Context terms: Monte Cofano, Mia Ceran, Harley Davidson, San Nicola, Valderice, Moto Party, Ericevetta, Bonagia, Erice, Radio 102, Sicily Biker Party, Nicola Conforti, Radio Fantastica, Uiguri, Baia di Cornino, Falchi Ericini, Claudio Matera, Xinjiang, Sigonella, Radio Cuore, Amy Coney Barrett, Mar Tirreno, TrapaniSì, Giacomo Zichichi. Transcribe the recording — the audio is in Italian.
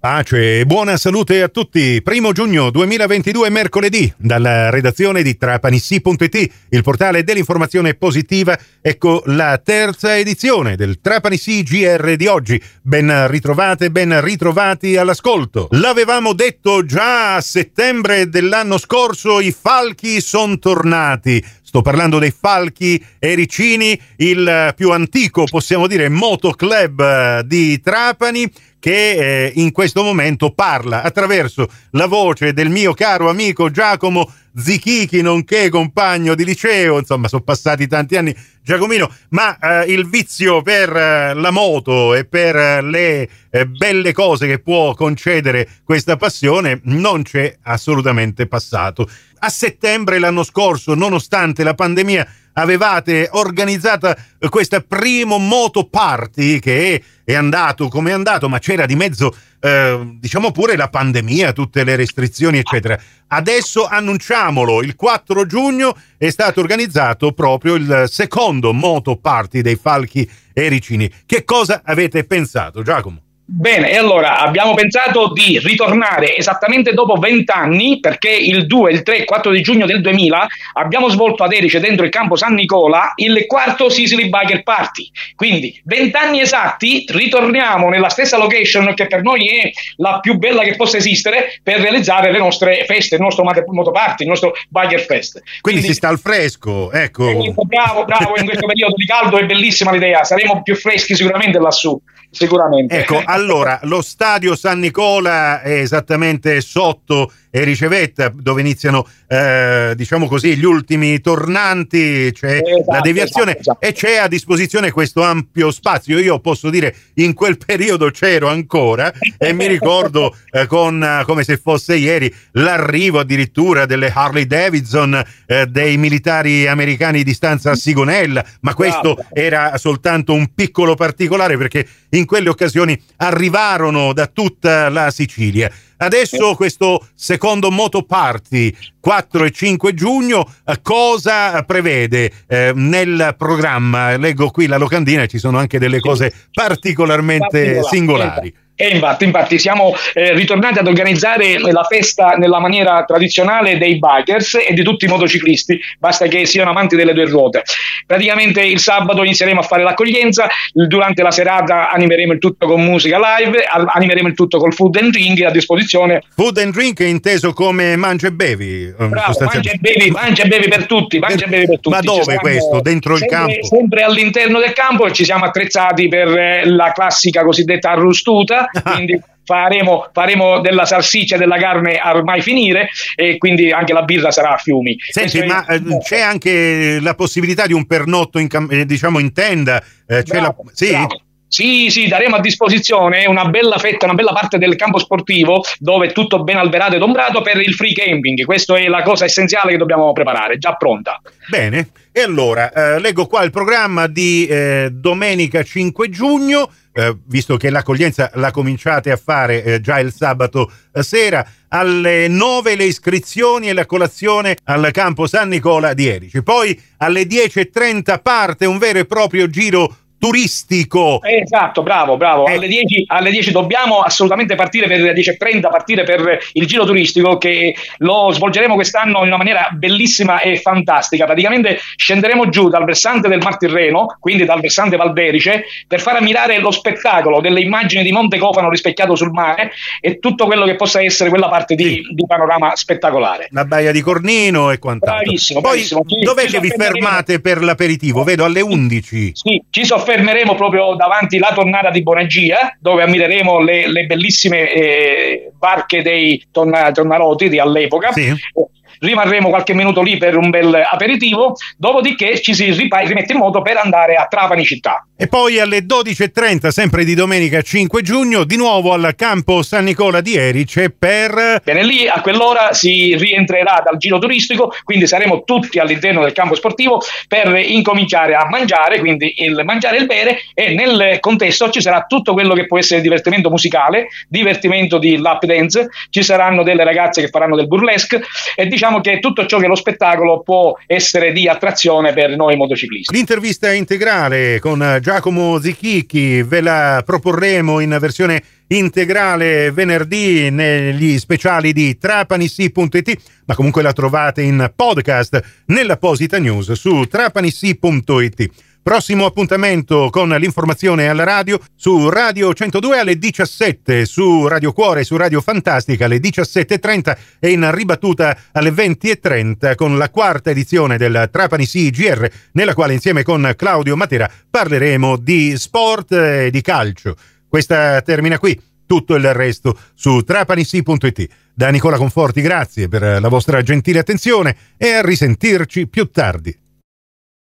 Pace e buona salute a tutti. 1° giugno 2022, mercoledì, dalla redazione di TrapaniSì.it, il portale dell'informazione positiva. Ecco la terza edizione del TrapaniSì GR di oggi. Ben ritrovate, ben ritrovati all'ascolto. L'avevamo detto già a settembre dell'anno scorso, i falchi sono tornati. Sto parlando dei Falchi Ericini, il più antico, possiamo dire, motoclub di Trapani, che in questo momento parla attraverso la voce del mio caro amico Giacomo Zichichi, nonché compagno di liceo. Insomma, sono passati tanti anni, Giacomino, ma il vizio per la moto e per le belle cose che può concedere questa passione non c'è assolutamente passato. A settembre l'anno scorso, nonostante la pandemia, avevate organizzata questa primo Moto Party, che è andato come è andato, ma c'era di mezzo diciamo pure la pandemia, tutte le restrizioni eccetera. Adesso annunciamolo, il 4 giugno è stato organizzato proprio il secondo Moto Party dei Falchi Ericini. Che cosa avete pensato, Giacomo? Bene, e allora abbiamo pensato di ritornare esattamente dopo 20 anni, perché il 2, il 3 e il 4 di giugno del 2000 abbiamo svolto ad Erice, dentro il campo San Nicola, il quarto Sicily Biker Party. Quindi 20 anni esatti, ritorniamo nella stessa location che per noi è la più bella che possa esistere per realizzare le nostre feste, il nostro motoparty, il nostro Biker Fest. Quindi si sta al fresco, ecco. Bravo, in questo periodo di caldo è bellissima l'idea, saremo più freschi sicuramente lassù. Sicuramente. Ecco, allora, lo stadio San Nicola è esattamente sotto Ericevetta, dove iniziano diciamo così gli ultimi tornanti, c'è la deviazione esatto. E c'è a disposizione questo ampio spazio. Io posso dire, in quel periodo c'ero ancora e mi ricordo con come se fosse ieri l'arrivo addirittura delle Harley Davidson, dei militari americani di stanza a Sigonella, ma questo era soltanto un piccolo particolare, perché in quelle occasioni arrivarono da tutta la Sicilia. Adesso questo secondo Moto Party, 4 e 5 giugno, cosa prevede nel programma? Leggo qui la locandina e ci sono anche delle cose particolarmente singolari. E infatti siamo ritornati ad organizzare la festa nella maniera tradizionale dei bikers e di tutti i motociclisti, basta che siano amanti delle due ruote. Praticamente il sabato inizieremo a fare l'accoglienza, durante la serata animeremo il tutto con musica live, animeremo il tutto col food and drink a disposizione. Food and drink è inteso come mangia e bevi? Bravo, mangia e bevi per tutti, Ma dove questo? Dentro il campo? Sempre all'interno del campo, ci siamo attrezzati per la classica cosiddetta arrustuta, quindi faremo della salsiccia e della carne a ormai finire, e quindi anche la birra sarà a fiumi. Senti, ma c'è anche la possibilità di un pernotto in tenda? Bravo. Sì, daremo a disposizione una bella parte del campo sportivo, dove è tutto ben alberato ed ombrato, per il free camping. Questa è la cosa essenziale che dobbiamo preparare, già pronta. Bene, e allora leggo qua il programma di domenica 5 giugno, visto che l'accoglienza la cominciate a fare già il sabato sera. Alle 9 le iscrizioni e la colazione al campo San Nicola di Erice. Poi alle 10:30 parte un vero e proprio giro turistico. Esatto, bravo. Alle 10 dobbiamo assolutamente partire per le 10:30, partire per il giro turistico, che lo svolgeremo quest'anno in una maniera bellissima e fantastica. Praticamente scenderemo giù dal versante del Mar Tirreno, quindi dal versante Valderice, per far ammirare lo spettacolo delle immagini di Monte Cofano rispecchiato sul mare e tutto quello che possa essere quella parte di panorama spettacolare. La Baia di Cornino e quant'altro. Bravissimo. Poi dov'è che vi fermate per l'aperitivo? Vedo alle 11. Sì, ci sono. Fermeremo proprio davanti la tonnara di Bonagia, dove ammireremo le bellissime barche dei tonnaroti di all'epoca. Sì. Rimarremo qualche minuto lì per un bel aperitivo, dopodiché ci si rimette in moto per andare a Trapani città. E poi alle 12:30, sempre di domenica 5 giugno, di nuovo al campo San Nicola di Erice per... Bene, lì a quell'ora si rientrerà dal giro turistico, quindi saremo tutti all'interno del campo sportivo per incominciare a mangiare, quindi il mangiare e il bere, e nel contesto ci sarà tutto quello che può essere divertimento musicale, divertimento di lap dance, ci saranno delle ragazze che faranno del burlesque, e diciamo che tutto ciò che lo spettacolo può essere di attrazione per noi motociclisti. L'intervista integrale con Giacomo Zichichi ve la proporremo in versione integrale venerdì negli speciali di TrapaniSì.it, ma comunque la trovate in podcast nell'apposita news su TrapaniSì.it. Prossimo appuntamento con l'informazione alla radio su Radio 102 alle 17, su Radio Cuore e su Radio Fantastica alle 17.30 e in ribattuta alle 20.30 con la quarta edizione del TrapaniSì GR, nella quale insieme con Claudio Matera parleremo di sport e di calcio. Questa termina qui, tutto il resto su TrapaniSì.it. Da Nicola Conforti grazie per la vostra gentile attenzione e a risentirci più tardi.